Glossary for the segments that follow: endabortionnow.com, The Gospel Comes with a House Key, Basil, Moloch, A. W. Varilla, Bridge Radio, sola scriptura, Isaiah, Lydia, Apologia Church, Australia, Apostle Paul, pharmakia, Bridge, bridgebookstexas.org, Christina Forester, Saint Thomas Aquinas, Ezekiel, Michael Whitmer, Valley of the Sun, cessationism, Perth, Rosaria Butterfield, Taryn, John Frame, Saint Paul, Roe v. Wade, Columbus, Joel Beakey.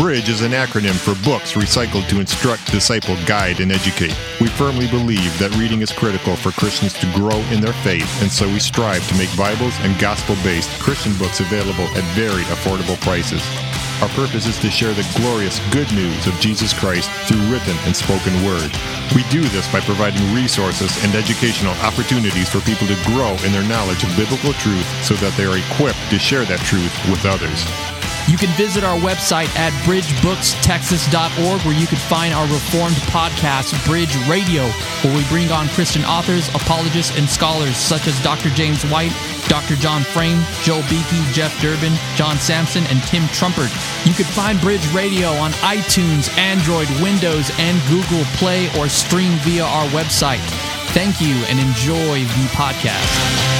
Bridge is an acronym for Books Recycled to Instruct, Disciple, Guide, and Educate. We firmly believe that reading is critical for Christians to grow in their faith, and so we strive to make Bibles and gospel-based Christian books available at very affordable prices. Our purpose is to share the glorious good news of Jesus Christ through written and spoken word. We do this by providing resources and educational opportunities for people to grow in their knowledge of biblical truth so that they are equipped to share that truth with others. You can visit our website at bridgebookstexas.org, where you can find our Reformed podcast, Bridge Radio, where we bring on Christian authors, apologists, and scholars such as Dr. James White, Dr. John Frame, Joel Beakey, Jeff Durbin, John Sampson, and Tim Trumpert. You can find Bridge Radio on iTunes, Android, Windows, and Google Play, or stream via our website. Thank you, and enjoy the podcast.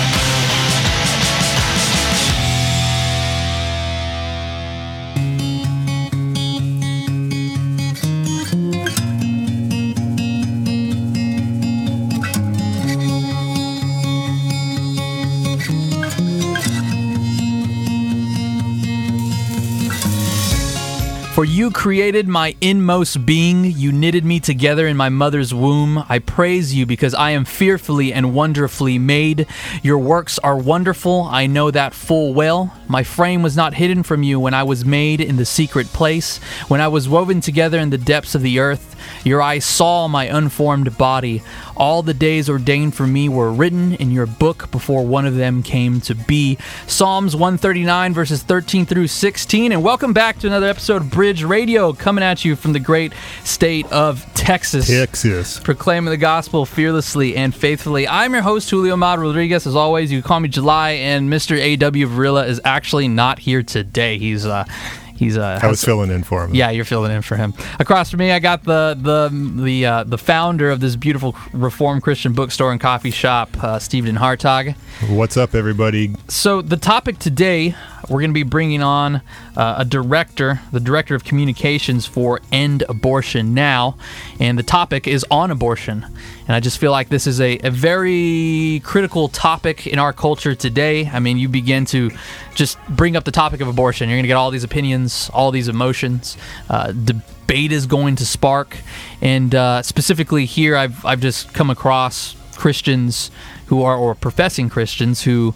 For you created my inmost being, you knitted me together in my mother's womb. I praise you because I am fearfully and wonderfully made. Your works are wonderful, I know that full well. My frame was not hidden from you when I was made in the secret place, when I was woven together in the depths of the earth. Your eyes saw my unformed body. All the days ordained for me were written in your book before one of them came to be. Psalms 139 verses 13 through 16. And welcome back to another episode of Bridge Radio, coming at you from the great state of Texas. Proclaiming the gospel fearlessly and faithfully. I'm your host, Julio Mad Rodriguez. As always, you can call me July, and Mr. A. W. Varilla is actually not here today. I was filling in for him. Yeah, you're filling in for him. Across from me, I got the founder of this beautiful Reformed Christian bookstore and coffee shop, Stephen Hartog. What's up, everybody? So the topic today, we're going to be bringing on the director of communications for End Abortion Now, and the topic is on abortion. And I just feel like this is a very critical topic in our culture today. I mean, you begin to just bring up the topic of abortion, you're going to get all these opinions, all these emotions, debate is going to spark. And specifically here, I've just come across Christians or professing Christians who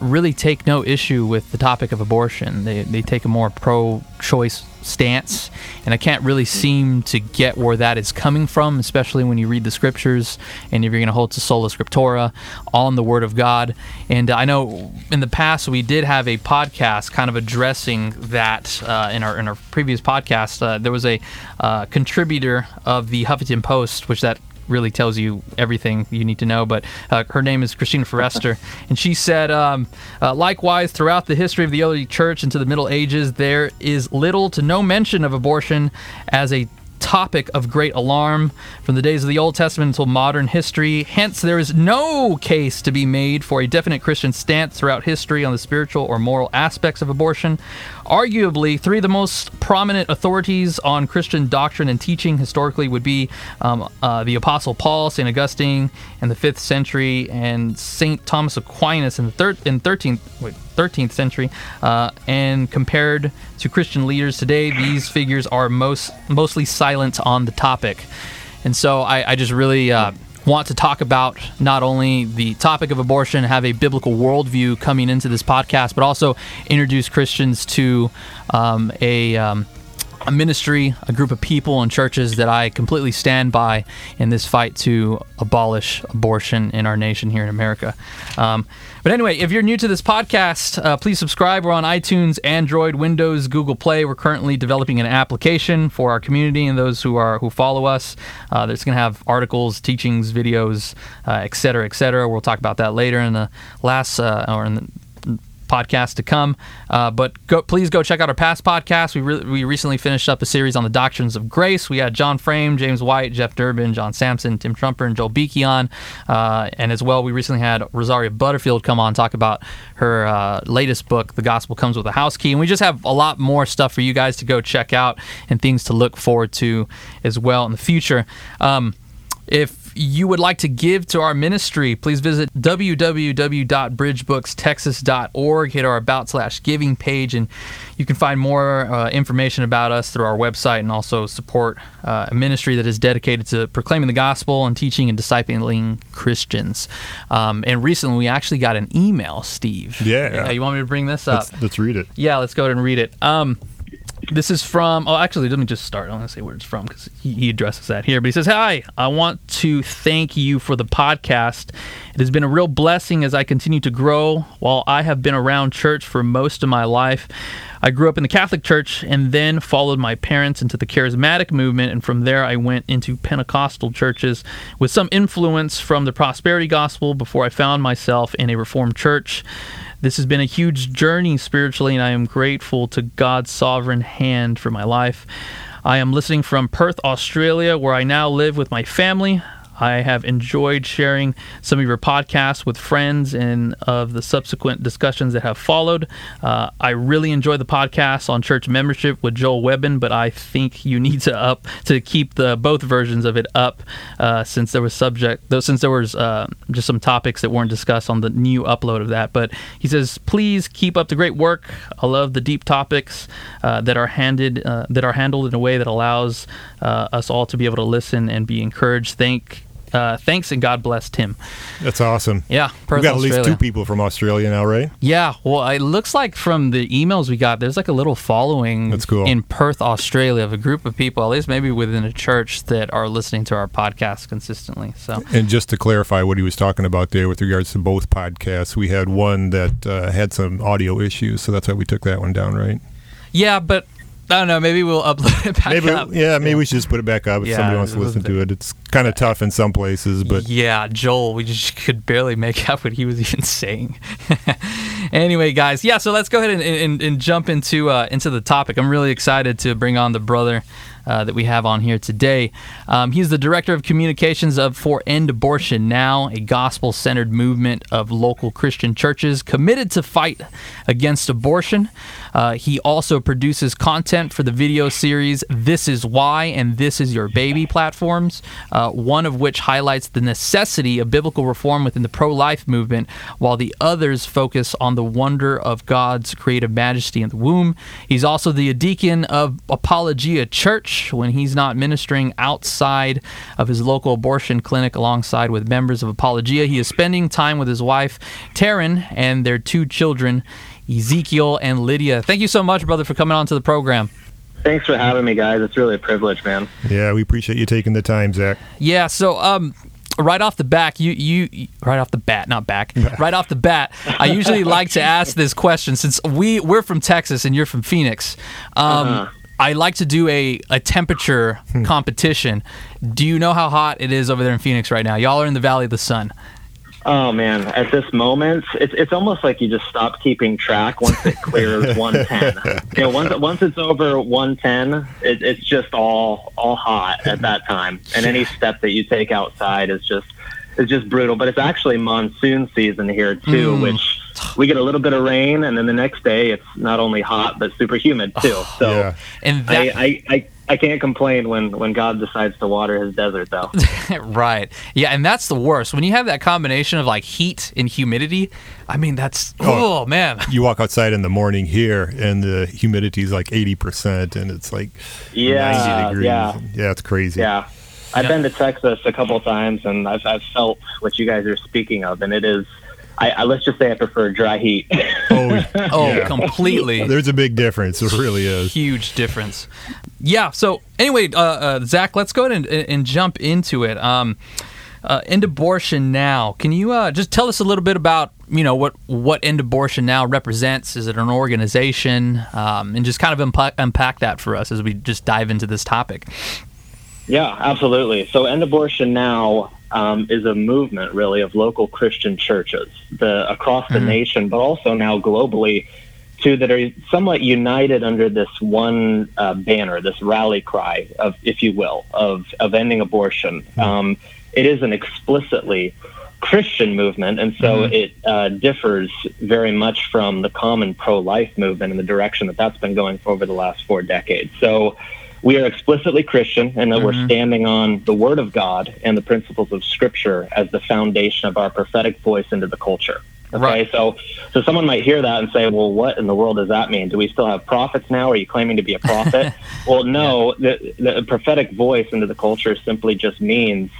really take no issue with the topic of abortion. They take a more pro-choice stance, and I can't really seem to get where that is coming from, especially when you read the scriptures, and if you're going to hold to sola scriptura, on the Word of God. And I know in the past we did have a podcast kind of addressing that. In our previous podcast, there was a contributor of the Huffington Post, which that really tells you everything you need to know, but her name is Christina Forester, and she said, likewise, throughout the history of the early church into the Middle Ages, there is little to no mention of abortion as a topic of great alarm from the days of the Old Testament until modern history. Hence, there is no case to be made for a definite Christian stance throughout history on the spiritual or moral aspects of abortion. Arguably, three of the most prominent authorities on Christian doctrine and teaching historically would be the Apostle Paul, Saint Augustine in the 5th century, and Saint Thomas Aquinas in the 13th century, and compared to Christian leaders today, these figures are mostly silent on the topic. And so I just really want to talk about not only the topic of abortion, have a biblical worldview coming into this podcast, but also introduce Christians to a ministry, a group of people and churches that I completely stand by in this fight to abolish abortion in our nation here in America. But anyway, if you're new to this podcast, please subscribe. We're on iTunes, Android, Windows, Google Play. We're currently developing an application for our community and those who follow us. That's going to have articles, teachings, videos, et cetera, et cetera. We'll talk about that later in the last podcast to come, but please go check out our past podcasts. We recently finished up a series on the doctrines of grace. We had John Frame, James White, Jeff Durbin, John Sampson, Tim Trumper, and Joel Beakey on, and as well we recently had Rosaria Butterfield come on, talk about her latest book, The Gospel Comes with a House Key. And we just have a lot more stuff for you guys to go check out and things to look forward to as well in the future. If you would like to give to our ministry, please visit www.bridgebookstexas.org. Hit our about/giving page, and you can find more information about us through our website, and also support a ministry that is dedicated to proclaiming the gospel and teaching and discipling Christians. And recently, we actually got an email, Steve. Yeah. You want me to bring this up? Let's read it. Yeah, let's go ahead and read it. This is from, let me just start. I want to say where it's from because he addresses that here. But he says, "Hi, I want to thank you for the podcast. It has been a real blessing as I continue to grow. While I have been around church for most of my life, I grew up in the Catholic Church and then followed my parents into the charismatic movement. And from there, I went into Pentecostal churches with some influence from the prosperity gospel before I found myself in a Reformed church. This has been a huge journey spiritually, and I am grateful to God's sovereign hand for my life. I am listening from Perth, Australia, where I now live with my family. I have enjoyed sharing some of your podcasts with friends and of the subsequent discussions that have followed. I really enjoy the podcast on church membership with Joel Webben, but I think you need to keep the both versions of it up, since there was just some topics that weren't discussed on the new upload of that. But he says, please keep up the great work. I love the deep topics that are handled in a way that allows us all to be able to listen and be encouraged. Thanks and God bless Tim." That's awesome. Yeah, Perth, Australia. We got at least two people from Australia now, right? Yeah. Well, it looks like from the emails we got, there's like a little following in Perth, Australia, of a group of people, at least maybe within a church, that are listening to our podcast consistently. So. And just to clarify what he was talking about there with regards to both podcasts, we had one that had some audio issues, so that's why we took that one down, right? Yeah, but I don't know. Maybe we'll upload it back up. Yeah, maybe we should just put it back up if somebody wants to listen to it. It's kind of tough in some places, but yeah, Joel, we just could barely make out what he was even saying. Anyway, guys, yeah. So let's go ahead and jump into the topic. I'm really excited to bring on the brother that we have on here today. He's the Director of Communications for End Abortion Now, a gospel-centered movement of local Christian churches committed to fight against abortion. He also produces content for the video series This Is Why and This Is Your Baby platforms, one of which highlights the necessity of biblical reform within the pro-life movement, while the others focus on the wonder of God's creative majesty in the womb. He's also the deacon of Apologia Church, when he's not ministering outside of his local abortion clinic alongside with members of Apologia. He is spending time with his wife, Taryn, and their two children, Ezekiel and Lydia. Thank you so much, brother, for coming on to the program. Thanks for having me, guys. It's really a privilege, man. Yeah, we appreciate you taking the time, Zach. Yeah, so right off the bat, I usually like to ask this question, since we're from Texas and you're from Phoenix. I like to do a temperature competition. Do you know how hot it is over there in Phoenix right now? Y'all are in the Valley of the Sun. Oh, man. At this moment, it's almost like you just stop keeping track once it clears 110. You know, once it's over 110, it's just all hot at that time. And any step that you take outside is just brutal. But it's actually monsoon season here, too, which... we get a little bit of rain, and then the next day it's not only hot but super humid too. So, yeah. And that, I can't complain when God decides to water his desert, though. Right? Yeah, and that's the worst when you have that combination of like heat and humidity. I mean, that's oh man. You walk outside in the morning here, and the humidity is like 80%, and it's like 90 degrees. Yeah, it's crazy. Yeah. I've been to Texas a couple times, and I've felt what you guys are speaking of, and it is. Let's just say I prefer dry heat. Completely. There's a big difference. There really is. Huge difference. Yeah. So anyway, Zach, let's go ahead and jump into it. End Abortion Now. Can you just tell us a little bit about what End Abortion Now represents? Is it an organization? And just kind of unpack that for us as we just dive into this topic. Yeah, absolutely. So End Abortion Now is a movement, really, of local Christian churches across the nation, but also now globally, too, that are somewhat united under this one banner, this rally cry, if you will, of ending abortion. It is an explicitly Christian movement, and so it differs very much from the common pro-life movement in the direction that's been going for over the last 4 decades. So we are explicitly Christian in that we're standing on the Word of God and the principles of Scripture as the foundation of our prophetic voice into the culture. Okay, right. So someone might hear that and say, well, what in the world does that mean? Do we still have prophets now? Are you claiming to be a prophet? Well, no, the prophetic voice into the culture simply just means,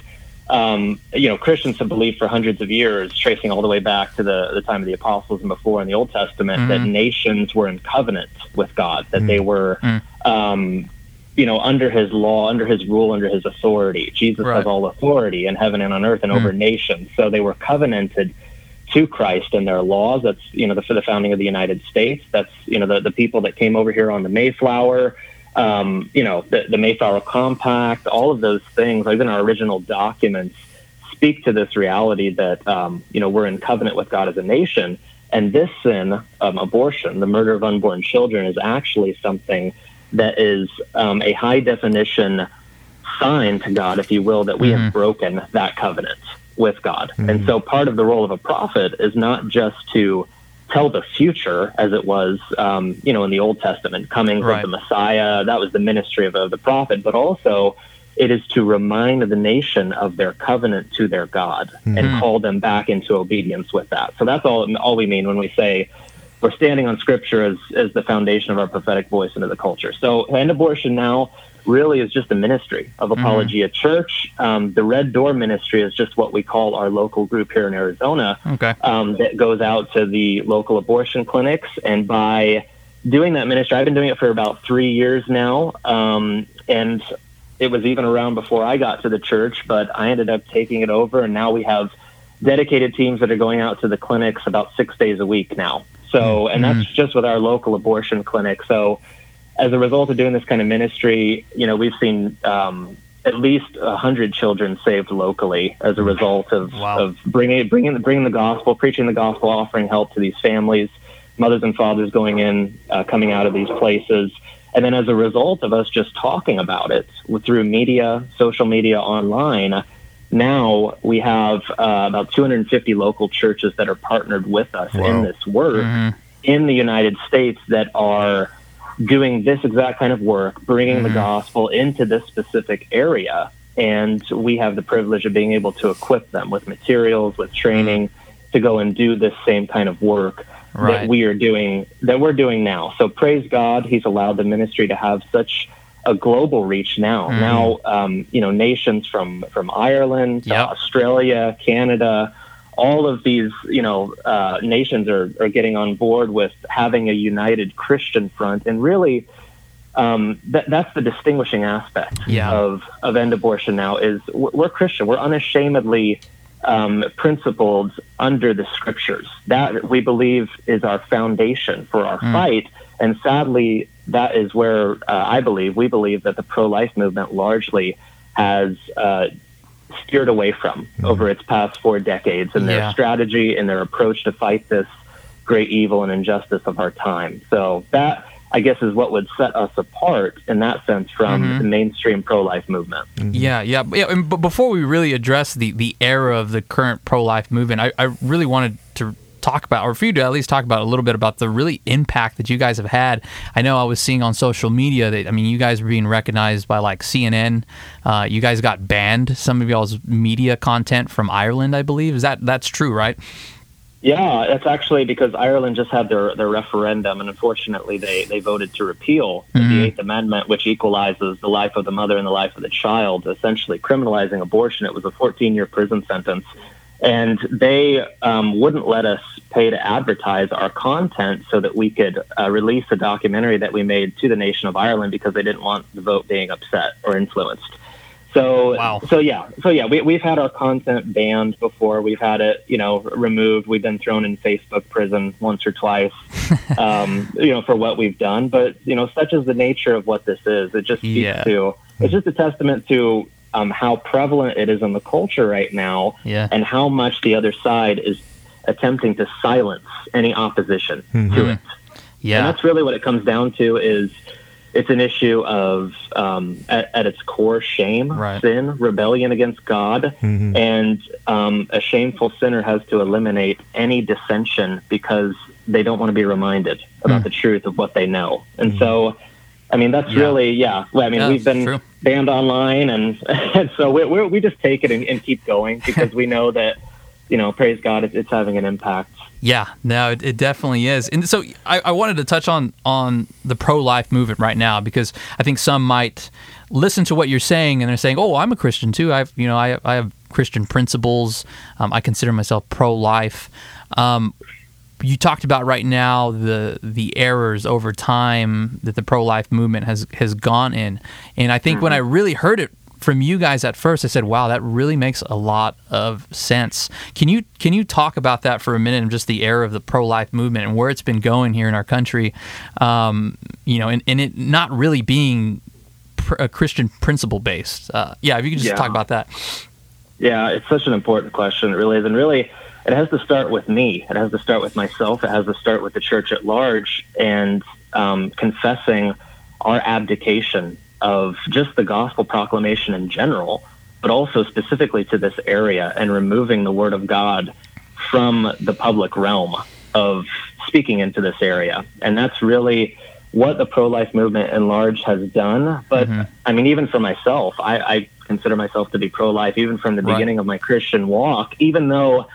Christians have believed for hundreds of years, tracing all the way back to the time of the apostles and before in the Old Testament, that nations were in covenant with God, that they were, under his law, under his rule, under his authority. Jesus has all authority in heaven and on earth and over nations. So they were covenanted to Christ and their laws. That's, for the founding of the United States. That's, the people that came over here on the Mayflower, the Mayflower Compact, all of those things, even our original documents speak to this reality that, we're in covenant with God as a nation. And this sin, abortion, the murder of unborn children, is actually something that is a high definition sign to God, if you will, that we have broken that covenant with God. And so part of the role of a prophet is not just to tell the future as it was, in the Old Testament, coming from the Messiah. That was the ministry of the prophet, but also it is to remind the nation of their covenant to their God and call them back into obedience with that. So that's all we mean when we say we're standing on Scripture as the foundation of our prophetic voice into the culture. So End Abortion Now really is just a ministry of Apologia Church. The Red Door Ministry is just what we call our local group here in Arizona, that goes out to the local abortion clinics. And by doing that ministry, I've been doing it for about 3 years now, and it was even around before I got to the church, but I ended up taking it over, and now we have dedicated teams that are going out to the clinics about 6 days a week now. So, and that's just with our local abortion clinic. So as a result of doing this kind of ministry, we've seen at least 100 children saved locally as a result of, of bringing the gospel, preaching the gospel, offering help to these families, mothers and fathers going in, coming out of these places. And then as a result of us just talking about it through media, social media, online, now we have about 250 local churches that are partnered with us in this work in the United States that are doing this exact kind of work, bringing the gospel into this specific area. And we have the privilege of being able to equip them with materials, with training, to go and do this same kind of work that we're doing now. So praise God, He's allowed the ministry to have such a global reach now. Now, nations from Ireland to Australia, Canada, all of these, nations are getting on board with having a united Christian front. And really, that's the distinguishing aspect of End Abortion Now is we're Christian. We're unashamedly principled under the Scriptures. That, we believe, is our foundation for our fight. And sadly, that is where we believe that the pro-life movement largely has steered away from over its past 4 decades in their strategy and their approach to fight this great evil and injustice of our time. So that, I guess, is what would set us apart in that sense from the mainstream pro-life movement. And before we really address the era of the current pro-life movement, I really wanted to talk about, or for you to at least talk about a little bit about the really impact that you guys have had. I know I was seeing on social media that, you guys were being recognized by like CNN. You guys got banned, some of y'all's media content from Ireland, I believe. Is that's true, right? Yeah, that's actually because Ireland just had their referendum, and unfortunately they voted to repeal the Eighth Amendment, which equalizes the life of the mother and the life of the child, essentially criminalizing abortion. It was a 14-year prison sentence. And they wouldn't let us pay to advertise our content so that we could release a documentary that we made to the nation of Ireland because they didn't want the vote being upset or influenced. So, we've had our content banned before. We've had it, removed. We've been thrown in Facebook prison once or twice, for what we've done. But, such is the nature of what this is. It just speaks to, it's just a testament to how prevalent it is in the culture right now, and how much the other side is attempting to silence any opposition to it. Yeah, and that's really what it comes down to. Is it's an issue of at its core shame, sin, rebellion against God, and a shameful sinner has to eliminate any dissension because they don't want to be reminded about the truth of what they know, and so. I mean, that's really, I mean, we've been banned online, and so we just take it and keep going because we know that, you know, praise God, it's having an impact. Yeah, no, it definitely is. And so I wanted to touch on the pro-life movement right now, because I think some might listen to what you're saying and they're saying, oh, I'm a Christian too. I have Christian principles. I consider myself pro-life. You talked about right now the errors over time that the pro-life movement has gone in. And I think when I really heard it from you guys at first, I said, wow, that really makes a lot of sense. Can you talk about that for a minute, and just the error of the pro-life movement and where it's been going here in our country, and it not really being a Christian principle-based? If you could just talk about that. Yeah, it's such an important question. It really is. And really, it has to start with me. It has to start with myself. It has to start with the church at large, and confessing our abdication of just the gospel proclamation in general, but also specifically to this area, and removing the word of God from the public realm of speaking into this area. And that's really what the pro-life movement in large has done. But I mean, even for myself, I consider myself to be pro-life even from the beginning of my Christian walk, even though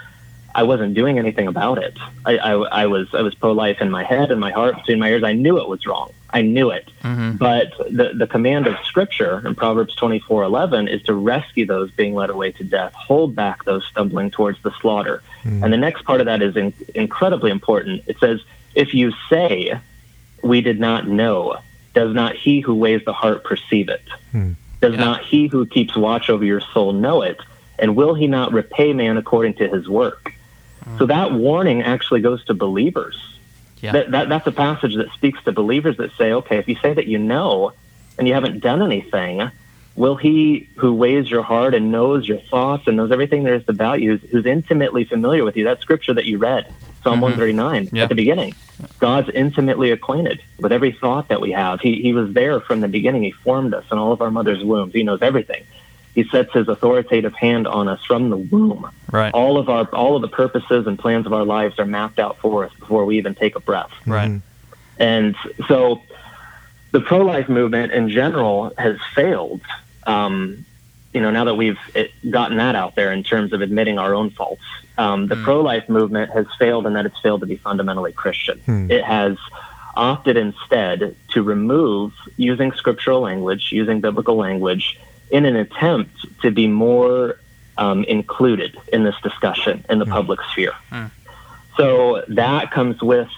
I wasn't doing anything about it. I was pro-life in my head, in my heart, between my ears. I knew it was wrong. I knew it. But the command of Scripture in Proverbs 24:11 is to rescue those being led away to death, hold back those stumbling towards the slaughter. And the next part of that is incredibly important. It says, if you say, we did not know, does not he who weighs the heart perceive it? Does not he who keeps watch over your soul know it? And will he not repay man according to his work? So that warning actually goes to believers. That's a passage that speaks to believers that say, okay, if you say that you know and you haven't done anything, will he who weighs your heart and knows your thoughts and knows everything there is about you, who's intimately familiar with you, that scripture that you read, Psalm 139 at the beginning, God's intimately acquainted with every thought that we have. He was there from the beginning. He formed us in all of our mother's wombs. He knows everything. He sets his authoritative hand on us from the womb. Right. All of the purposes and plans of our lives are mapped out for us before we even take a breath. Right. And so the pro-life movement in general has failed. Now that we've gotten that out there in terms of admitting our own faults, the pro-life movement has failed in that it's failed to be fundamentally Christian. It has opted instead to remove, using scriptural language, using biblical language, in an attempt to be more included in this discussion in the public sphere. So that comes with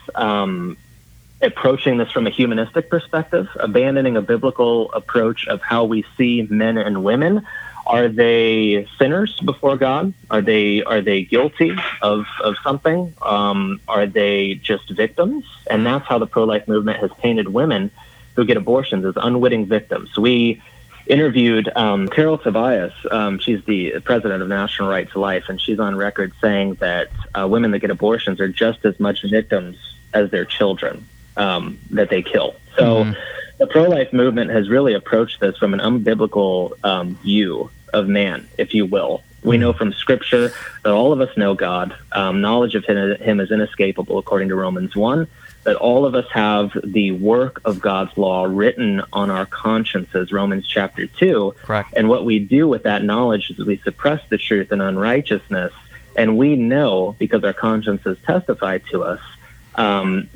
approaching this from a humanistic perspective, abandoning a biblical approach of how we see men and women. Are they sinners before God? Are they guilty of something? Are they just victims? And that's how the pro-life movement has painted women who get abortions, as unwitting victims. We interviewed Carol Tobias. She's the president of National Right to Life, and she's on record saying that women that get abortions are just as much victims as their children that they kill. So the pro-life movement has really approached this from an unbiblical view of man, if you will. We know from Scripture that all of us know God. Knowledge of him is inescapable, according to Romans 1. That all of us have the work of God's law written on our consciences, Romans chapter 2. Correct. And what we do with that knowledge is we suppress the truth and unrighteousness, and we know, because our consciences testify to us,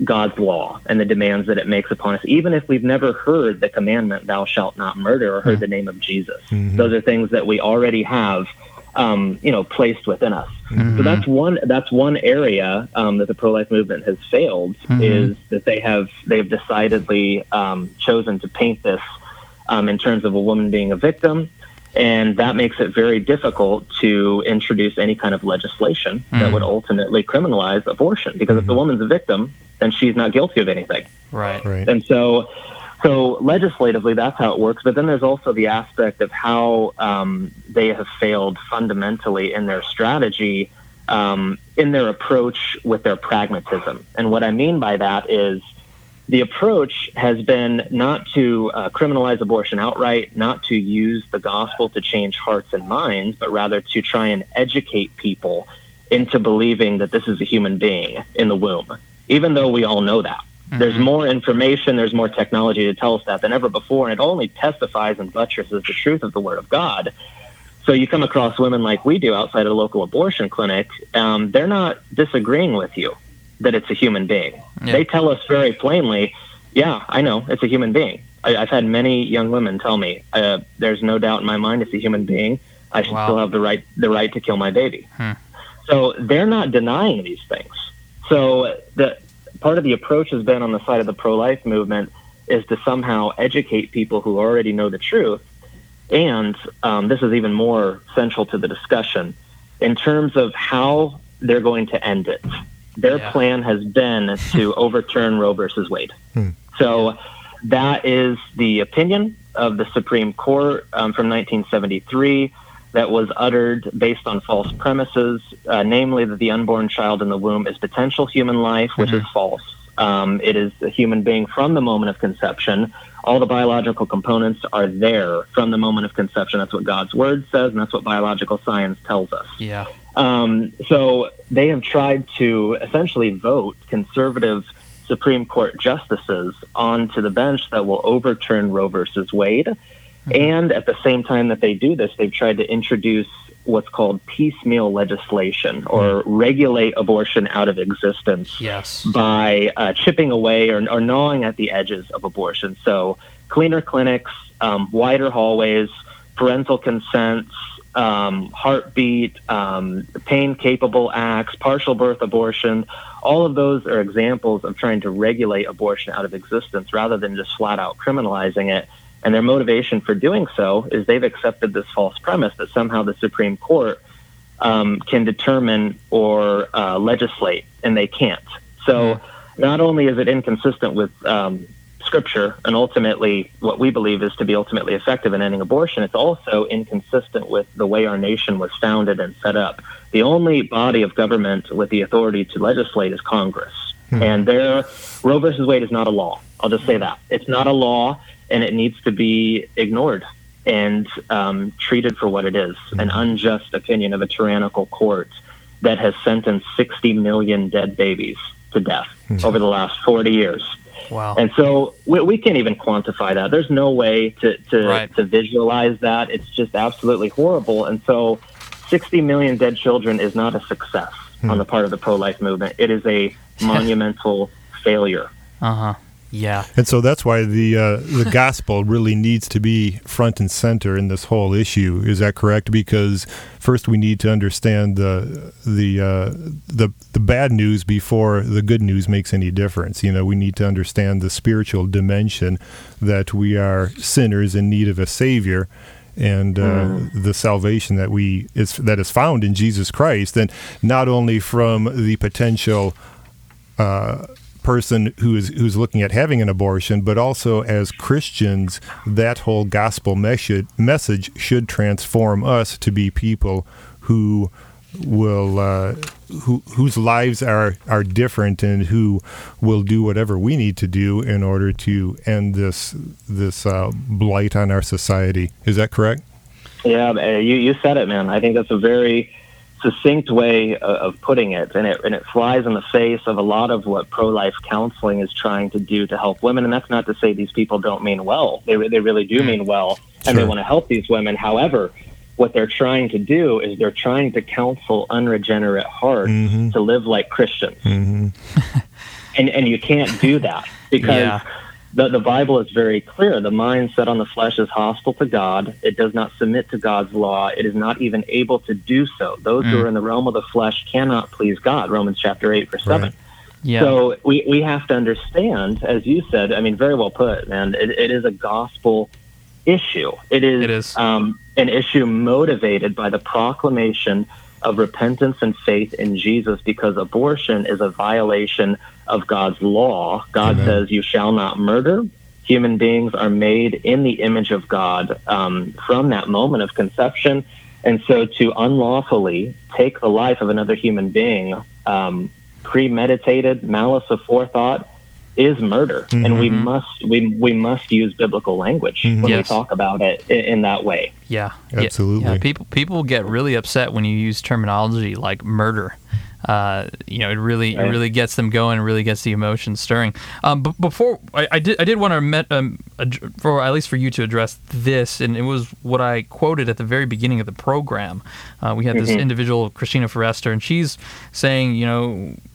God's law and the demands that it makes upon us, even if we've never heard the commandment, thou shalt not murder, or heard the name of Jesus. Those are things that we already have placed within us. So that's one area that the pro-life movement has failed, is that they've decidedly chosen to paint this in terms of a woman being a victim, and that makes it very difficult to introduce any kind of legislation that would ultimately criminalize abortion, because if the woman's a victim, then she's not guilty of anything. Right. And so legislatively, that's how it works. But then there's also the aspect of how they have failed fundamentally in their strategy, in their approach with their pragmatism. And what I mean by that is the approach has been not to criminalize abortion outright, not to use the gospel to change hearts and minds, but rather to try and educate people into believing that this is a human being in the womb, even though we all know that. Mm-hmm. There's more information, there's more technology to tell us that than ever before, and it only testifies and buttresses the truth of the Word of God. So you come across women like we do outside a local abortion clinic, they're not disagreeing with you that it's a human being. Yeah. They tell us very plainly, yeah, I know, it's a human being. I've had many young women tell me, there's no doubt in my mind it's a human being. I should still have the right to kill my baby. Hmm. So they're not denying these things. So the part of the approach has been on the side of the pro-life movement is to somehow educate people who already know the truth. And this is even more central to the discussion in terms of how they're going to end it. Their plan has been to overturn Roe versus Wade. Hmm. So that is the opinion of the Supreme Court from 1973 that was uttered based on false premises, namely that the unborn child in the womb is potential human life, which is false. It is a human being from the moment of conception. All the biological components are there from the moment of conception. That's what God's Word says, and that's what biological science tells us. Yeah. So they have tried to essentially vote conservative Supreme Court justices onto the bench that will overturn Roe versus Wade. Mm-hmm. And at the same time that they do this, they've tried to introduce what's called piecemeal legislation or regulate abortion out of existence by chipping away or gnawing at the edges of abortion. So cleaner clinics, wider hallways, parental consents, heartbeat, pain-capable acts, partial birth abortion, all of those are examples of trying to regulate abortion out of existence rather than just flat-out criminalizing it. And their motivation for doing so is they've accepted this false premise that somehow the Supreme Court can determine or legislate, and they can't. So not only is it inconsistent with Scripture and ultimately what we believe is to be ultimately effective in ending abortion, it's also inconsistent with the way our nation was founded and set up. The only body of government with the authority to legislate is Congress. And Roe versus Wade is not a law. I'll just say that. It's not a law, and it needs to be ignored and treated for what it is, an unjust opinion of a tyrannical court that has sentenced 60 million dead babies to death over the last 40 years. Wow. And so we can't even quantify that. There's no way to visualize that. It's just absolutely horrible. And so 60 million dead children is not a success on the part of the pro-life movement. It is a monumental failure. Uh-huh. Yeah. And so that's why the gospel really needs to be front and center in this whole issue. Is that correct? Because first we need to understand the bad news before the good news makes any difference. You know, we need to understand the spiritual dimension that we are sinners in need of a Savior, and the salvation that is found in Jesus Christ, and not only from the potential person who's looking at having an abortion, but also as Christians, that whole gospel message should transform us to be people who will whose lives are different and who will do whatever we need to do in order to end this blight on our society. Is that correct? Yeah, you said it, man. I think that's a very succinct way of putting it, and it flies in the face of a lot of what pro-life counseling is trying to do to help women. And that's not to say these people don't mean well. They really do mean well, and they want to help these women. However, what they're trying to do is they're trying to counsel unregenerate hearts to live like Christians. Mm-hmm. and you can't do that because the Bible is very clear. The mind set on the flesh is hostile to God. It does not submit to God's law. It is not even able to do so. Those who are in the realm of the flesh cannot please God, Romans chapter 8, verse 7. Right. Yeah. So we have to understand, as you said, I mean, very well put, man, it is a gospel issue. It is. An issue motivated by the proclamation of repentance and faith in Jesus, because abortion is a violation of God's law. God says, you shall not murder. Human beings are made in the image of God from that moment of conception. And so to unlawfully take the life of another human being, premeditated, malice aforethought, is murder. Mm-hmm. And we must use biblical language when we talk about it in that way. Yeah. Absolutely. Yeah, people get really upset when you use terminology like murder. It really gets them going. It really gets the emotions stirring. But before I did want to for at least for you to address this, and it was what I quoted at the very beginning of the program. We had this individual, Christina Forester, and she's saying,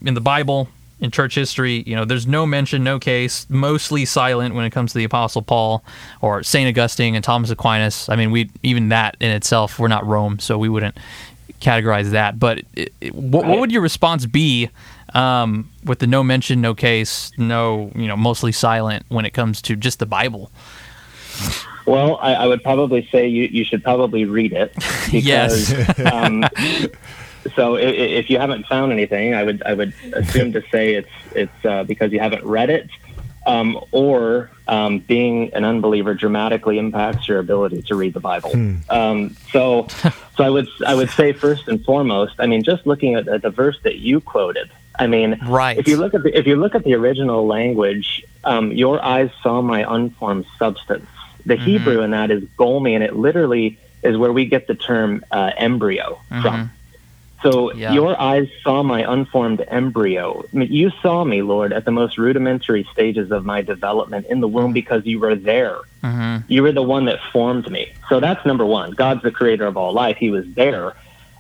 in the Bible, in church history, there's no mention, no case, mostly silent when it comes to the Apostle Paul or Saint Augustine and Thomas Aquinas. I mean, even that in itself, we're not Rome, so we wouldn't categorize that. But what would your response be with the no mention, no case, mostly silent when it comes to just the Bible? Well, I would probably say you should probably read it. Because, yes. So if you haven't found anything, I would assume to say it's because you haven't read it, or being an unbeliever dramatically impacts your ability to read the Bible. So I would say first and foremost, I mean, just looking at the verse that you quoted, I mean, right. If you look at the original language, your eyes saw my unformed substance. The Hebrew in that is Golmi, and it literally is where we get the term embryo from. So your eyes saw my unformed embryo. I mean, you saw me, Lord, at the most rudimentary stages of my development in the womb because you were there. You were the one that formed me. So that's number one. God's the creator of all life. He was there.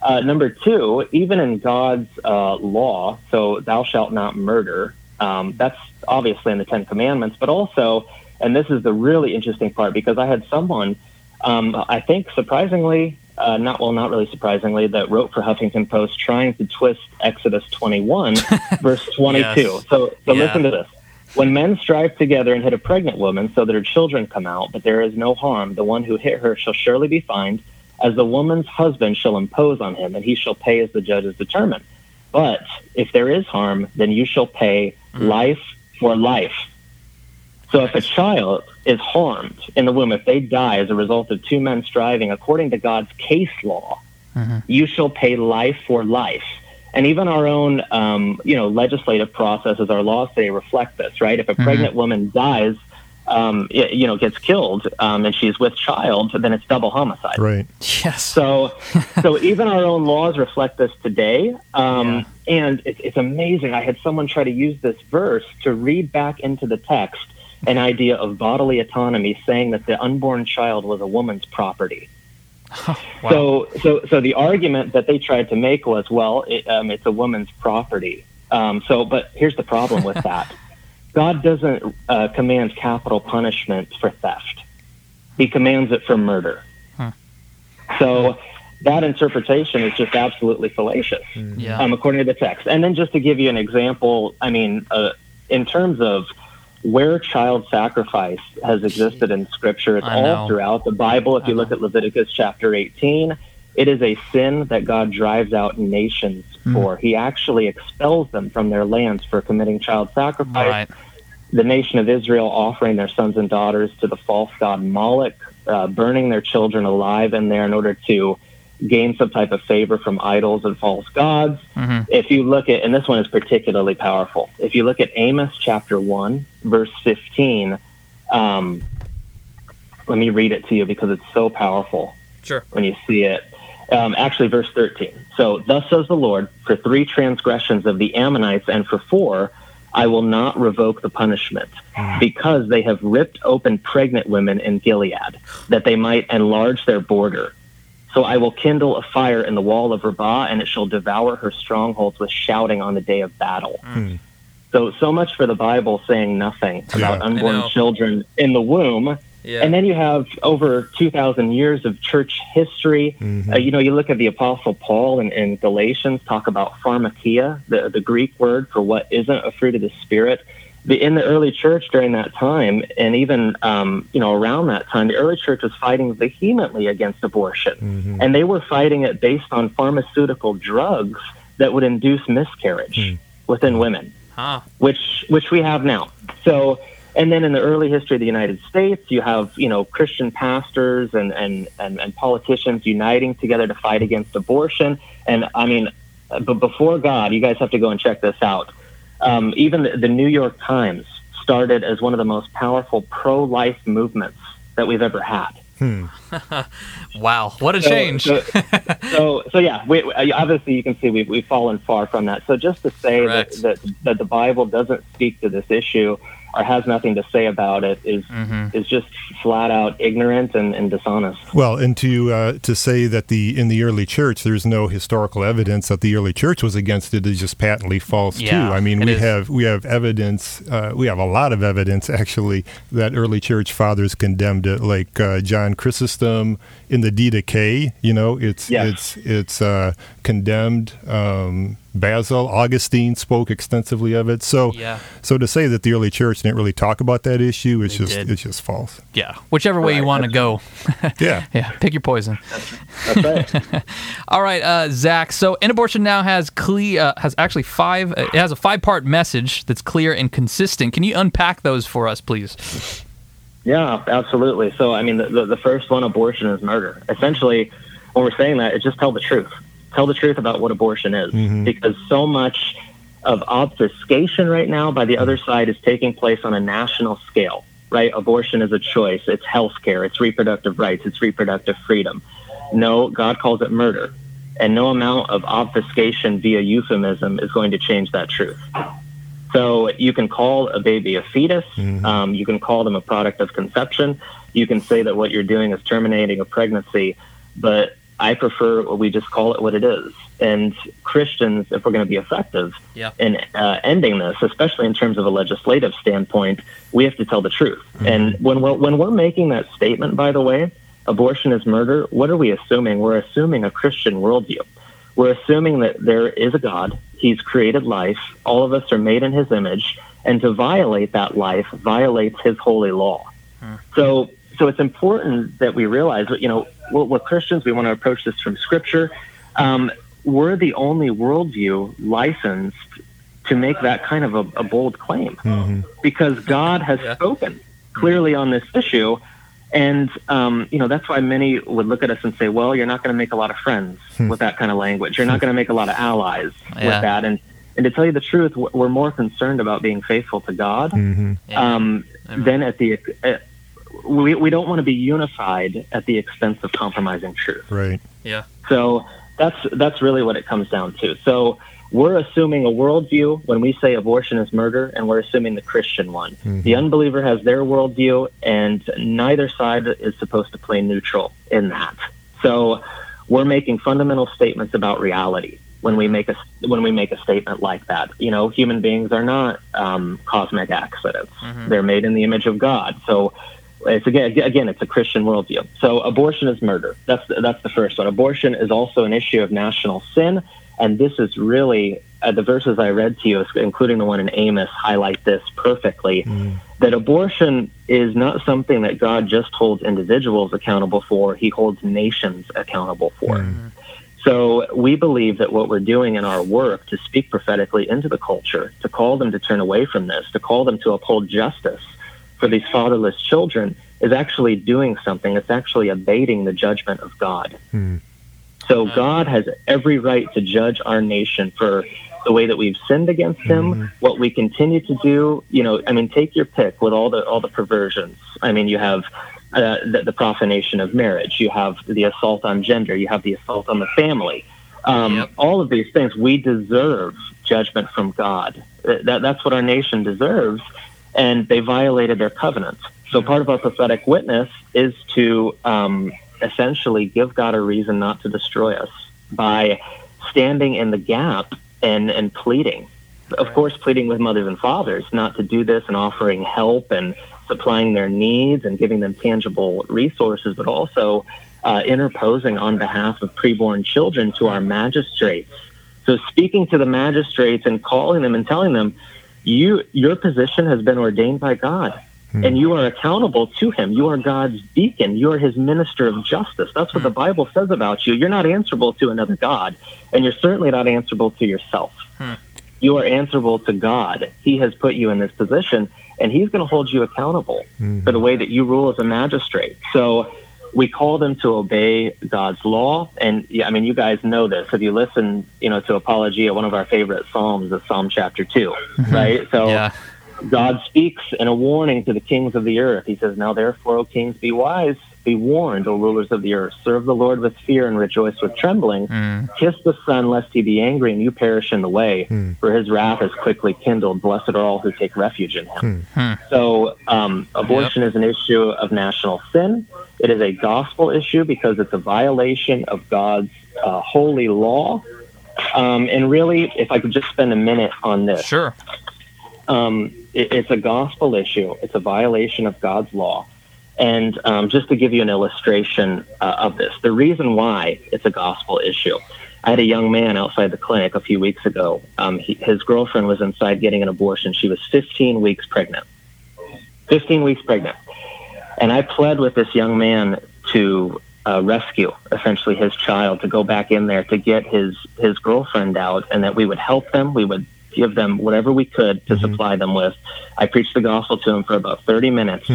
Number two, even in God's law, so thou shalt not murder, that's obviously in the Ten Commandments, but also, and this is the really interesting part, because I had someone, I think surprisingly, not really surprisingly, that wrote for Huffington Post trying to twist Exodus 21, verse 22. Yes. So listen to this. When men strive together and hit a pregnant woman so that her children come out, but there is no harm, the one who hit her shall surely be fined, as the woman's husband shall impose on him, and he shall pay as the judges determine. But if there is harm, then you shall pay life for life. So if a child is harmed in the womb, if they die as a result of two men striving, according to God's case law, you shall pay life for life. And even our own, legislative processes, our laws today reflect this, right? If a pregnant woman dies, gets killed, and she's with child, then it's double homicide. Right. Yes. So even our own laws reflect this today. And it's amazing. I had someone try to use this verse to read back into the text an idea of bodily autonomy, saying that the unborn child was a woman's property. Oh, wow. So the argument that they tried to make was, well, it's a woman's property. But here's the problem with that. God doesn't command capital punishment for theft. He commands it for murder. Huh. So that interpretation is just absolutely fallacious, according to the text. And then just to give you an example, I mean, in terms of where child sacrifice has existed in Scripture, it's all throughout the Bible. If you look at Leviticus chapter 18, it is a sin that God drives out nations for. He actually expels them from their lands for committing child sacrifice. Right. The nation of Israel offering their sons and daughters to the false god Moloch, burning their children alive in there in order to gain some type of favor from idols and false gods. If you look at, and this one is particularly powerful, if you look at Amos chapter 1, verse 15, let me read it to you because it's so powerful when you see it. Actually, verse 13. So, thus says the Lord, for 3 transgressions of the Ammonites and for 4, I will not revoke the punishment, because they have ripped open pregnant women in Gilead, that they might enlarge their border. So I will kindle a fire in the wall of Rabbah, and it shall devour her strongholds with shouting on the day of battle. So much for the Bible saying nothing about unborn children in the womb. And then you have over 2,000 years of church history. You look at the Apostle Paul in Galatians, talk about pharmakia, the Greek word for what isn't a fruit of the Spirit. In the early church during that time, and even around that time, the early church was fighting vehemently against abortion. And they were fighting it based on pharmaceutical drugs that would induce miscarriage within women, which we have now. So, and then in the early history of the United States, you have Christian pastors and politicians uniting together to fight against abortion. And I mean, but before God, you guys have to go and check this out. Even the New York Times started as one of the most powerful pro-life movements that we've ever had. Wow, what a change! So yeah, we, obviously you can see we've fallen far from that. So just to say that the Bible doesn't speak to this issue or has nothing to say about it is just flat out ignorant and dishonest. Well, and to say that in the early church there's no historical evidence that the early church was against it is just patently false too. I mean, we have evidence, we have a lot of evidence actually that early church fathers condemned it, like John Chrysostom in the Didache. You know, it's condemned. Basil, Augustine spoke extensively of it. So to say that the early church didn't really talk about that issue, it's just false. Yeah, whichever way you want to go. Yeah, pick your poison. That's right. All right, Zach. So, End Abortion Now has a 5-part message that's clear and consistent. Can you unpack those for us, please? Yeah, absolutely. So, I mean, the first one, abortion is murder. Essentially, when we're saying that, it's just tell the truth. Tell the truth about what abortion is, because so much of obfuscation right now by the other side is taking place on a national scale, right? Abortion is a choice. It's health care. It's reproductive rights. It's reproductive freedom. No, God calls it murder. And no amount of obfuscation via euphemism is going to change that truth. So you can call a baby a fetus. You can call them a product of conception. You can say that what you're doing is terminating a pregnancy, but I prefer we just call it what it is. And Christians, if we're going to be effective in ending this, especially in terms of a legislative standpoint, we have to tell the truth. And when we're making that statement, by the way, abortion is murder, what are we assuming? We're assuming a Christian worldview. We're assuming that there is a God. He's created life. All of us are made in his image. And to violate that life violates his holy law. So it's important that we realize that, you know, we're Christians. We want to approach this from Scripture. We're the only worldview licensed to make that kind of a bold claim because God has spoken clearly on this issue. And, you know, that's why many would look at us and say, well, you're not going to make a lot of friends with that kind of language. You're not going to make a lot of allies with that. And to tell you the truth, we're more concerned about being faithful to God than at the We don't want to be unified at the expense of compromising truth. Right. Yeah. So that's really what it comes down to. So we're assuming a worldview when we say abortion is murder, and we're assuming the Christian one. The unbeliever has their worldview, and neither side is supposed to play neutral in that. So we're making fundamental statements about reality when we make a statement like that. You know, human beings are not cosmic accidents. They're made in the image of God. So it's again, it's a Christian worldview. So abortion is murder. That's the first one. Abortion is also an issue of national sin, and this is really the verses I read to you, including the one in Amos, highlight this perfectly. That abortion is not something that God just holds individuals accountable for; He holds nations accountable for. So we believe that what we're doing in our work to speak prophetically into the culture, to call them to turn away from this, to call them to uphold justice for these fatherless children, is actually doing something. It's actually abating the judgment of God. So God has every right to judge our nation for the way that we've sinned against him, what we continue to do. You know, I mean, take your pick with all the perversions. I mean, you have the profanation of marriage. You have the assault on gender. You have the assault on the family. All of these things, we deserve judgment from God. That's what our nation deserves. And they violated their covenant. So part of our prophetic witness is to essentially give God a reason not to destroy us by standing in the gap and pleading. Of course, pleading with mothers and fathers not to do this and offering help and supplying their needs and giving them tangible resources, but also interposing on behalf of preborn children to our magistrates. So speaking to the magistrates and calling them and telling them, Your position has been ordained by God, and you are accountable to him. You are God's deacon. You are his minister of justice. That's what the Bible says about you. You're not answerable to another God, and you're certainly not answerable to yourself. You are answerable to God. He has put you in this position, and he's going to hold you accountable for the way that you rule as a magistrate. So we call them to obey God's law. And, I mean, you guys know this. If you listen, you know, to Apologia, one of our favorite Psalms is Psalm chapter 2, right? So God speaks in a warning to the kings of the earth. He says, "Now therefore, O kings, be wise. Be warned, O rulers of the earth. Serve the Lord with fear and rejoice with trembling. Kiss the Son, lest he be angry and you perish in the way, for his wrath is quickly kindled. Blessed are all who take refuge in him. So abortion is an issue of national sin. It is a gospel issue because it's a violation of God's holy law. And really, if I could just spend a minute on this. Sure. It's a gospel issue. It's a violation of God's law. And just to give you an illustration of this, the reason why it's a gospel issue. I had a young man outside the clinic a few weeks ago. His girlfriend was inside getting an abortion. She was 15 weeks pregnant. 15 weeks pregnant. And I pled with this young man to rescue, essentially, his child, to go back in there to get his girlfriend out, and that we would help them. We would give them whatever we could to supply them with. I preached the gospel to him for about 30 minutes.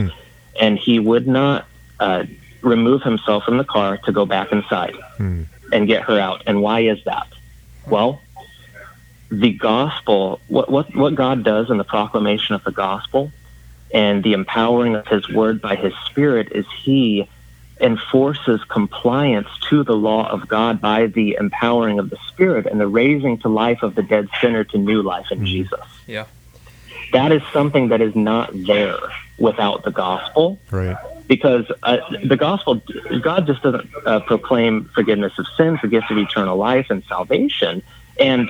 And he would not remove himself from the car to go back inside and get her out. And why is that? Well, the gospel, what God does in the proclamation of the gospel and the empowering of his word by his Spirit is he enforces compliance to the law of God by the empowering of the Spirit and the raising to life of the dead sinner to new life in Jesus. Yeah. That is something that is not there without the gospel, right? Because the gospel, God just doesn't proclaim forgiveness of sin, forgiveness of eternal life and salvation, and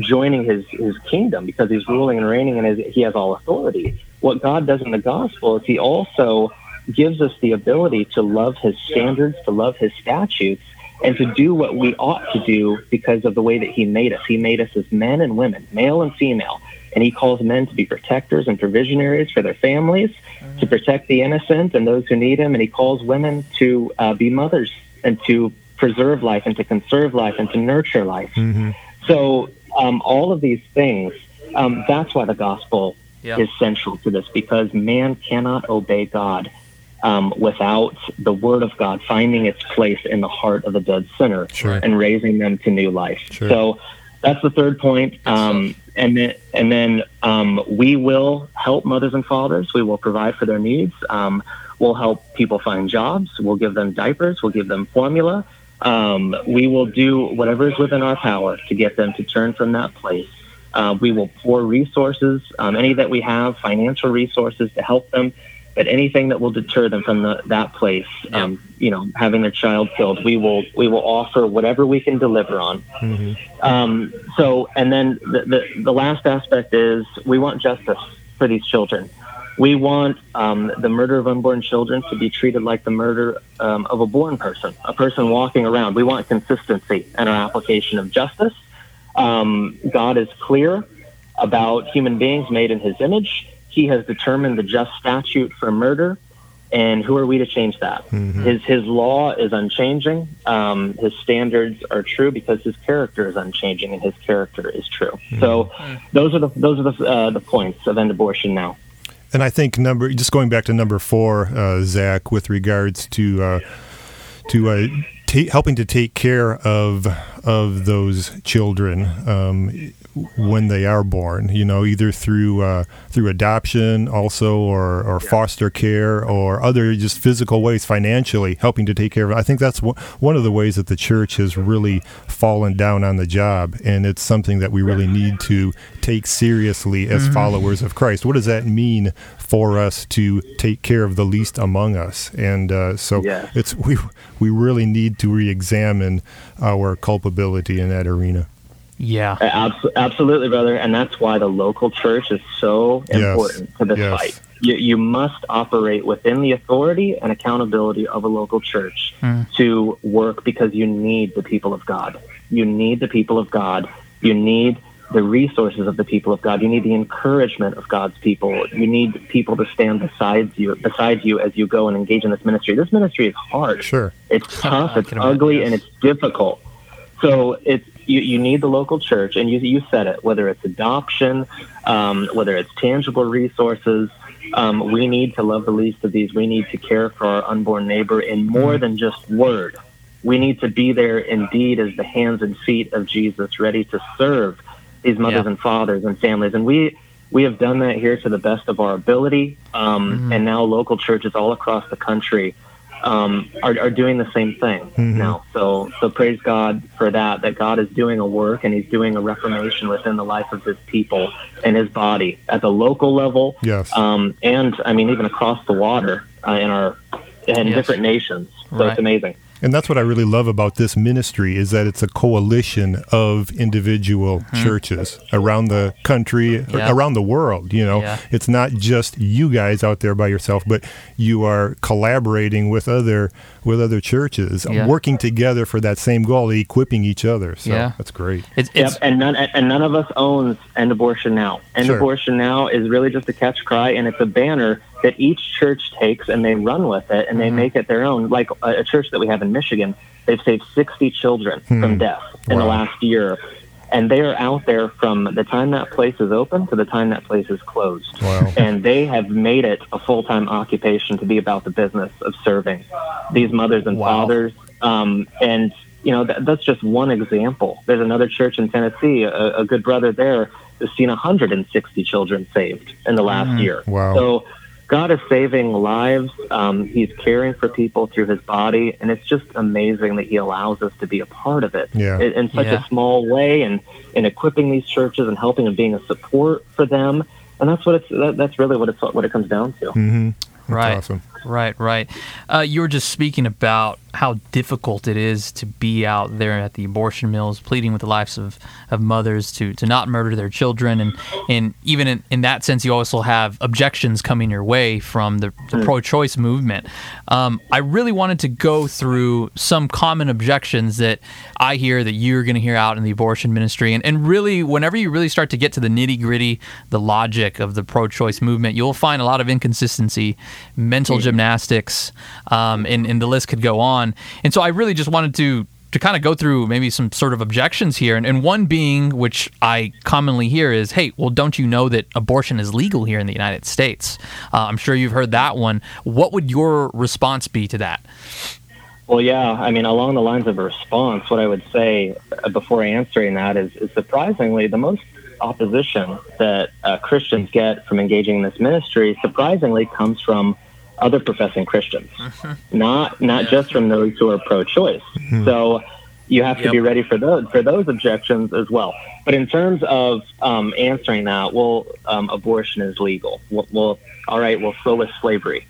joining his kingdom because he's ruling and reigning and he has all authority. What God does in the gospel is he also gives us the ability to love his standards, to love his statutes, and to do what we ought to do because of the way that he made us. He made us as men and women, male and female. And he calls men to be protectors and provisionaries for their families, to protect the innocent and those who need him. And he calls women to be mothers and to preserve life and to conserve life and to nurture life. So all of these things, that's why the gospel is central to this, because man cannot obey God without the word of God finding its place in the heart of the dead sinner and raising them to new life. So that's the third point. And then we will help mothers and fathers. We will provide for their needs. We'll help people find jobs. We'll give them diapers. We'll give them formula. We will do whatever is within our power to get them to turn from that place. We will pour resources, any that we have, financial resources to help them. But anything that will deter them from that place, having their child killed, we will offer whatever we can deliver on. And then the last aspect is we want justice for these children. We want the murder of unborn children to be treated like the murder of a born person, a person walking around. We want consistency in our application of justice. God is clear about human beings made in his image. He has determined the just statute for murder, and who are we to change that? His law is unchanging. His standards are true because his character is unchanging, and his character is true. So, those are the points of End Abortion Now. And I think just going back to number 4, Zach, with regards to helping to take care of those children. When they are born, either through adoption also or foster care or other just physical ways, financially helping to take care of it. I think that's one of the ways that the church has really fallen down on the job, and it's something that we really need to take seriously as followers of Christ. What does that mean for us to take care of the least among us? And it's we really need to re-examine our culpability in that arena. Yeah, absolutely, brother. And that's why the local church is so important to this fight. You must operate within the authority and accountability of a local church to work, because you need the people of God. You need the people of God. You need the resources of the people of God. You need the encouragement of God's people. You need people to stand beside you as you go and engage in this ministry. This ministry is hard. Sure. It's tough, it's ugly, and it's difficult. So it's you need the local church, and you said it, whether it's adoption, whether it's tangible resources, we need to love the least of these. We need to care for our unborn neighbor in more than just word. We need to be there indeed as the hands and feet of Jesus, ready to serve these mothers and fathers and families. And we have done that here to the best of our ability, and now local churches all across the country are doing the same thing now. So praise God for that, that God is doing a work and he's doing a reformation within the life of his people and his body at the local level. Yes. And I mean, even across the water in yes. different nations. So right. It's amazing. And that's what I really love about this ministry is that it's a coalition of individual churches around the country, around the world, you know. Yeah. It's not just you guys out there by yourself, but you are collaborating with other churches, working together for that same goal, equipping each other. So that's great. It's and none of us owns End Abortion Now. End Abortion Now is really just a catch cry, and it's a banner that each church takes and they run with it and they make it their own. Like a church that we have in Michigan, they've saved 60 children from death in the last year. And they are out there from the time that place is open to the time that place is closed. Wow. And they have made it a full-time occupation to be about the business of serving these mothers and fathers. And, you know, that's just one example. There's another church in Tennessee, a good brother there, has seen 160 children saved in the last year. Wow. So God is saving lives. He's caring for people through his body, and it's just amazing that he allows us to be a part of it in such a small way, and in equipping these churches and helping and being a support for them. And that's what that's really what it comes down to. Mm-hmm. Right. Awesome. Right. You were just speaking about how difficult it is to be out there at the abortion mills, pleading with the lives of mothers to not murder their children. And even in that sense, you also have objections coming your way from the pro-choice movement. I really wanted to go through some common objections that I hear that you're going to hear out in the abortion ministry. And really, whenever you really start to get to the nitty-gritty, the logic of the pro-choice movement, you'll find a lot of inconsistency, mental gymnastics, and the list could go on. And so I really just wanted to kind of go through maybe some sort of objections here, and one being, which I commonly hear, is, hey, well, don't you know that abortion is legal here in the United States? I'm sure you've heard that one. What would your response be to that? Well, yeah, I mean, along the lines of a response, what I would say before answering that is surprisingly, the most opposition that Christians get from engaging in this ministry, surprisingly, comes from other professing Christians, not just from those who are pro-choice. So you have to be ready for those objections as well. But in terms of answering that, well, abortion is legal. Well, all right. Well, so is slavery.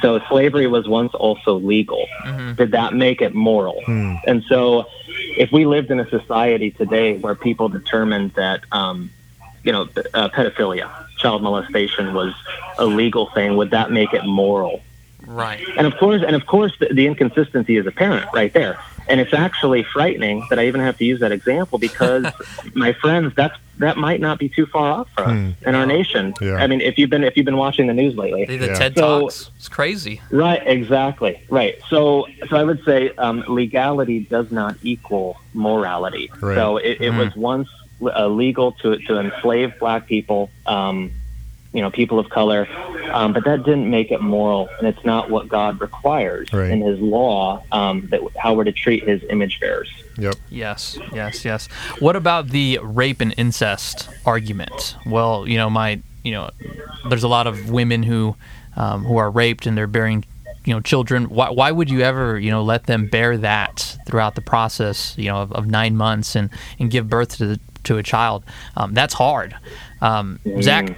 So slavery was once also legal. Did that make it moral? And so, if we lived in a society today where people determined that pedophilia, child molestation was a legal thing, would that make it moral? Right. And of course, the inconsistency is apparent right there. And it's actually frightening that I even have to use that example because, my friends, that might not be too far off for us in our nation. Yeah. I mean, if you've been watching the news lately, the TED Talks, it's crazy. Right. Exactly. Right. So I would say legality does not equal morality. Right. So it was once legal to enslave black people, people of color, but that didn't make it moral, and it's not what God requires in his law, that how we're to treat his image bearers. Yep. Yes. What about the rape and incest argument? Well, there's a lot of women who are raped and they're bearing children. Why would you ever, let them bear that throughout the process, of 9 months and give birth to a child? That's hard. Zach?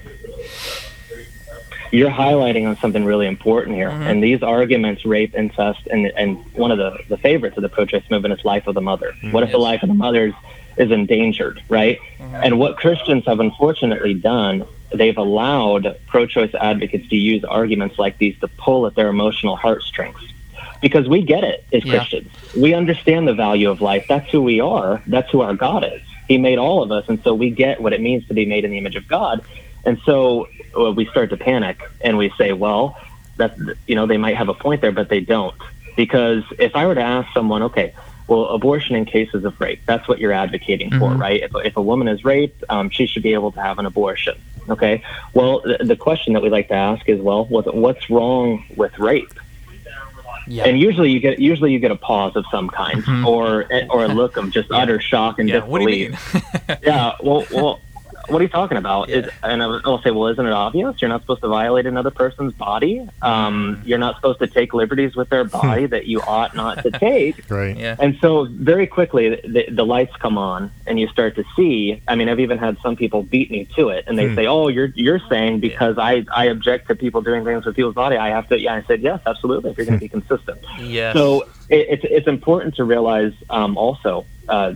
You're highlighting on something really important here. And these arguments, rape, incest, and one of the favorites of the pro-choice movement is life of the mother. What if the life of the mother is endangered, right? And what Christians have unfortunately done, they've allowed pro-choice advocates to use arguments like these to pull at their emotional heartstrings. Because we get it as Christians. We understand the value of life. That's who we are. That's who our God is. He made all of us, and so we get what it means to be made in the image of God. And so we start to panic, and we say, well, that's, they might have a point there, but they don't. Because if I were to ask someone, okay, well, abortion in cases of rape, that's what you're advocating for, right? If a woman is raped, she should be able to have an abortion. Okay. Well, the question that we like to ask is, well, what's wrong with rape? Yeah. And usually you get a pause of some kind, or a look of just utter shock and disbelief. What do you mean? Yeah. Well, What are you talking about? Yeah. And I'll say, well, isn't it obvious? You're not supposed to violate another person's body. You're not supposed to take liberties with their body that you ought not to take. Right. Yeah. And so very quickly, the lights come on and you start to see. I mean, I've even had some people beat me to it, and they say, oh, you're saying because I object to people doing things with people's body, I have to. Yeah, I said, yes, absolutely, if you're going to be consistent. Yes. So it's important to realize also,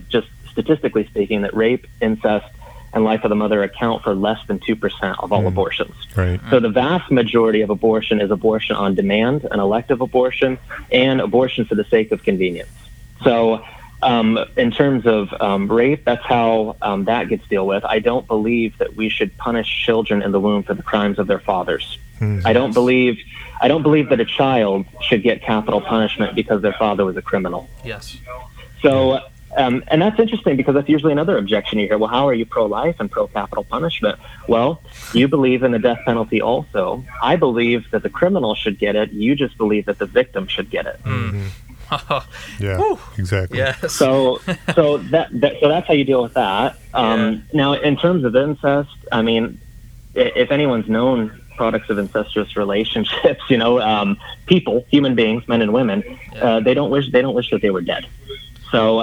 just statistically speaking, that rape, incest, and life of the mother account for less than 2% of all abortions. Right. So the vast majority of abortion is abortion on demand, an elective abortion, and abortion for the sake of convenience. So in terms of rape, that's how that gets dealt with. I don't believe that we should punish children in the womb for the crimes of their fathers. I don't believe that a child should get capital punishment because their father was a criminal. Yes. So. And that's interesting because that's usually another objection you hear. Well, how are you pro-life and pro-capital punishment? Well, you believe in the death penalty also. I believe that the criminal should get it. You just believe that the victim should get it. Mm-hmm. Yeah, woo. Exactly. Yes. So that's how you deal with that. Now, in terms of incest, I mean, if anyone's known products of incestuous relationships, people, human beings, men and women, they don't wish that they were dead. So,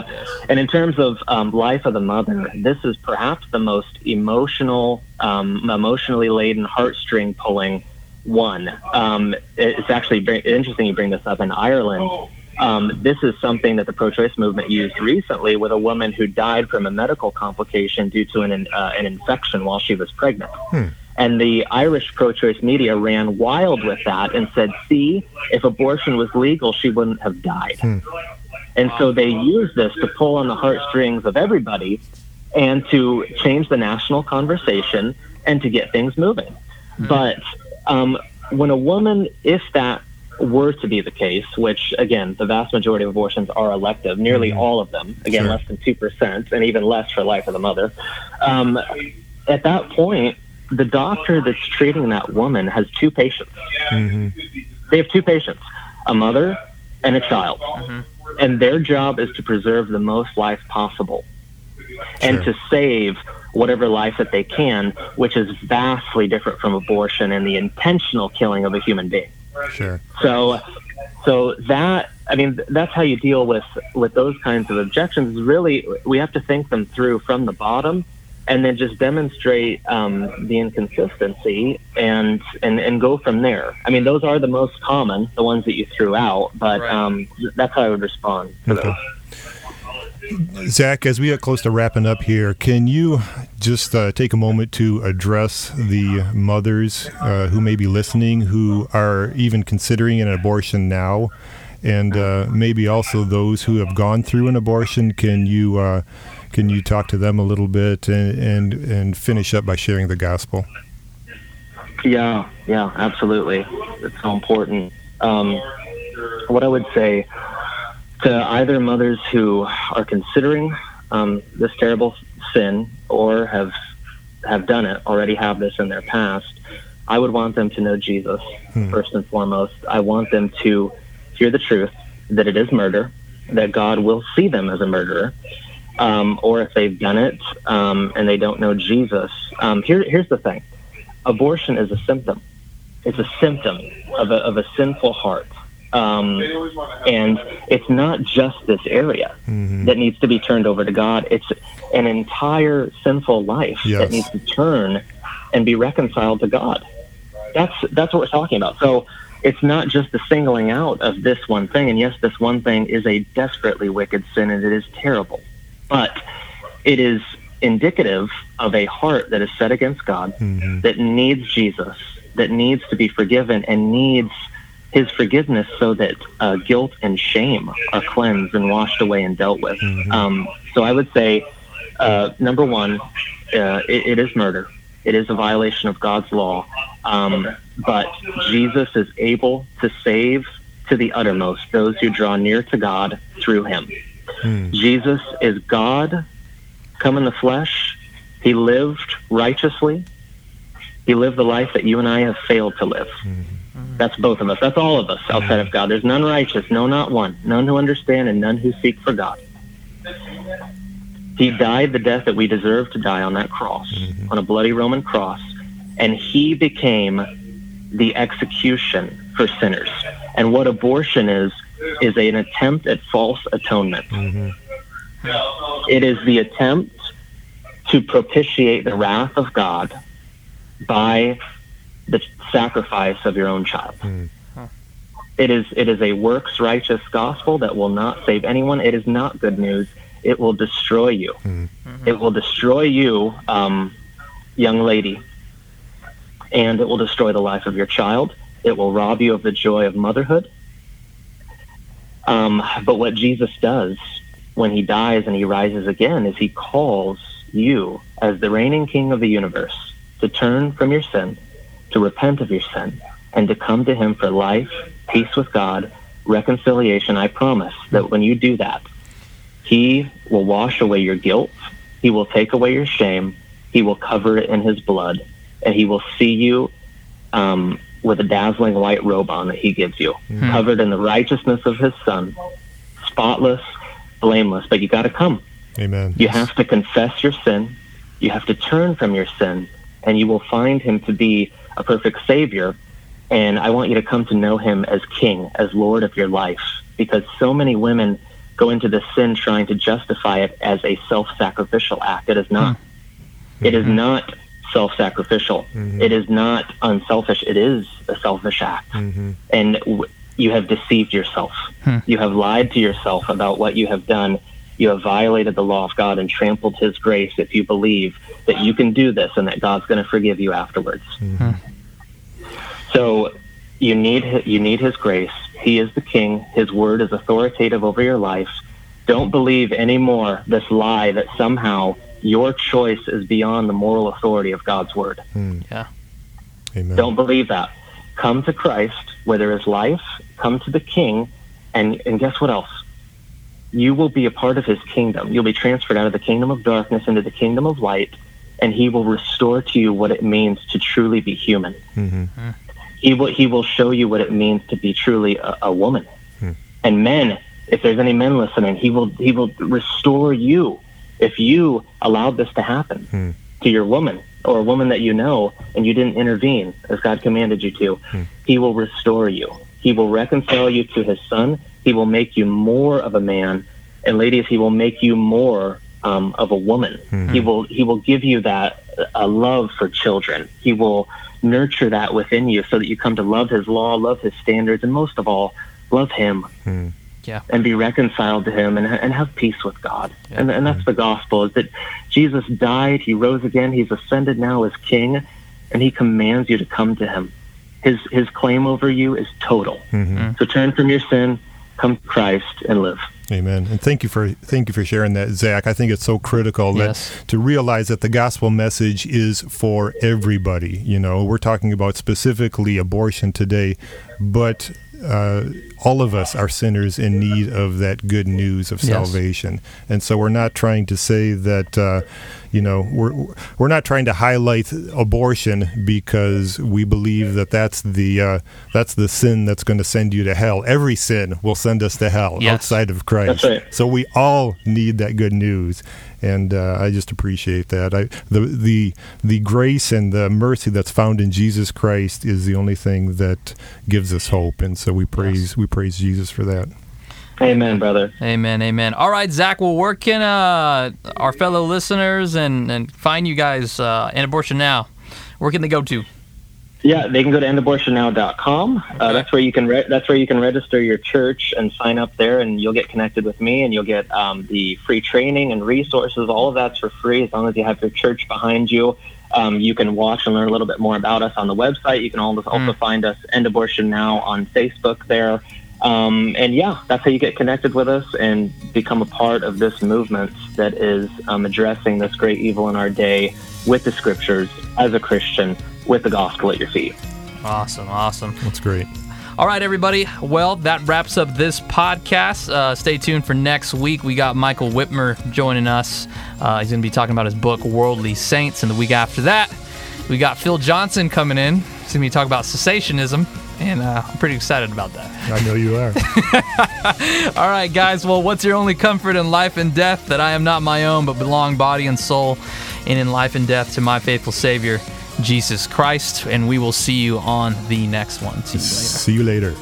and in terms of life of the mother, this is perhaps the most emotionally laden, heartstring pulling one. It's actually very interesting you bring this up in Ireland. This is something that the pro-choice movement used recently with a woman who died from a medical complication due to an infection while she was pregnant. And the Irish pro-choice media ran wild with that and said, see, if abortion was legal, she wouldn't have died. And so they use this to pull on the heartstrings of everybody and to change the national conversation and to get things moving. But when a woman, if that were to be the case, which, again, the vast majority of abortions are elective, nearly all of them, again, less than 2%, and even less for life of the mother, at that point, the doctor that's treating that woman has two patients. They have two patients, a mother and a child. And their job is to preserve the most life possible and to save whatever life that they can, which is vastly different from abortion and the intentional killing of a human being. So that, I mean, that's how you deal with those kinds of objections. Really, we have to think them through from the bottom and then just demonstrate the inconsistency and go from there. I mean, those are the most common, the ones that you threw out, but that's how I would respond to those. Zach, as we get close to wrapping up here, can you just take a moment to address the mothers who may be listening, who are even considering an abortion now, and maybe also those who have gone through an abortion? Can you talk to them a little bit and finish up by sharing the gospel? Yeah, absolutely. It's so important. What I would say to either mothers who are considering this terrible sin or have done it, already have this in their past, I would want them to know Jesus first and foremost. I want them to hear the truth that it is murder, that God will see them as a murderer. Or if they've done it and they don't know Jesus. Here's the thing. Abortion is a symptom. It's a symptom of a sinful heart. And it's not just this area that needs to be turned over to God. It's an entire sinful life that needs to turn and be reconciled to God. That's what we're talking about. So it's not just the singling out of this one thing. And yes, this one thing is a desperately wicked sin, and it is terrible. But it is indicative of a heart that is set against God, that needs Jesus, that needs to be forgiven, and needs his forgiveness so that guilt and shame are cleansed and washed away and dealt with. So I would say, number one, it is murder. It is a violation of God's law. But Jesus is able to save to the uttermost those who draw near to God through him. Jesus is God, come in the flesh. He lived righteously. He lived the life that you and I have failed to live. That's both of us. That's all of us outside of God. There's none righteous, no, not one. None who understand and none who seek for God. He died the death that we deserve to die on that cross, on a bloody Roman cross, and he became the execution for sinners. And what abortion is an attempt at false atonement. It is the attempt to propitiate the wrath of God by the sacrifice of your own child. It is a works righteous gospel that will not save anyone. It is not good news. It will destroy you. It will destroy you, young lady, and it will destroy the life of your child. It will rob you of the joy of motherhood. But what Jesus does when he dies and he rises again is he calls you as the reigning king of the universe to turn from your sin, to repent of your sin, and to come to him for life, peace with God, reconciliation. I promise that when you do that, he will wash away your guilt. He will take away your shame. He will cover it in his blood. And he will see you with a dazzling white robe on that he gives you, covered in the righteousness of his son, spotless, blameless. But you got to come. Amen. You have to confess your sin. You have to turn from your sin. And you will find him to be a perfect savior. And I want you to come to know him as king, as Lord of your life. Because so many women go into this sin trying to justify it as a self-sacrificial act. It is not. It is not self-sacrificial. It is not unselfish. It is a selfish act. And you have deceived yourself. You have lied to yourself about what you have done. You have violated the law of God and trampled his grace if you believe that you can do this and that God's going to forgive you afterwards. So you need his grace. He is the king. His word is authoritative over your life. Don't believe anymore this lie that somehow your choice is beyond the moral authority of God's word. Amen. Don't believe that. Come to Christ where there is life. Come to the king, and guess what else? You will be a part of his kingdom. You'll be transferred out of the kingdom of darkness into the kingdom of light, and he will restore to you what it means to truly be human. He will show you what it means to be truly a woman. And men, if there's any men listening, he will restore you if you allowed this to happen to your woman, or a woman that you know and you didn't intervene as God commanded you to. He will restore you. He will reconcile you to his son. He will make you more of a man. And ladies, he will make you more of a woman. He will give you that a love for children. He will nurture that within you so that you come to love his law, love his standards, and most of all, love him. And be reconciled to him and have peace with God. And that's the gospel, is that Jesus died, he rose again, he's ascended now as king, and he commands you to come to him. His claim over you is total. So turn from your sin, come to Christ, and live. Amen. And thank you for sharing that, Zach. I think it's so critical that to realize that the gospel message is for everybody. You know, we're talking about specifically abortion today, but all of us are sinners in need of that good news of salvation. And so we're not trying to say that, we're not trying to highlight abortion because we believe that that's the sin that's going to send you to hell. Every sin will send us to hell outside of Christ. That's right. So we all need that good news. And I just appreciate that. The grace and the mercy that's found in Jesus Christ is the only thing that gives us hope. And so we praise Jesus for that. Amen, brother. Amen. All right, Zach. Well, where can our fellow listeners and find you guys End Abortion Now? Where can they go to? Yeah, they can go to endabortionnow.com. That's where you can register your church and sign up there, and you'll get connected with me, and you'll get the free training and resources. All of that's for free as long as you have your church behind you. You can watch and learn a little bit more about us on the website. You can also find us, End Abortion Now, on Facebook there. That's how you get connected with us and become a part of this movement that is addressing this great evil in our day with the scriptures, as a Christian, with the gospel at your feet. Awesome. That's great. All right, everybody. Well, that wraps up this podcast. Stay tuned for next week. We got Michael Whitmer joining us. He's going to be talking about his book, Worldly Saints. And the week after that, we got Phil Johnson coming in. to me talk about cessationism, and I'm pretty excited about that. I know you are. All right, guys. Well, what's your only comfort in life and death? That I am not my own, but belong body and soul, and in life and death to my faithful Savior, Jesus Christ. And we will see you on the next one. See you later.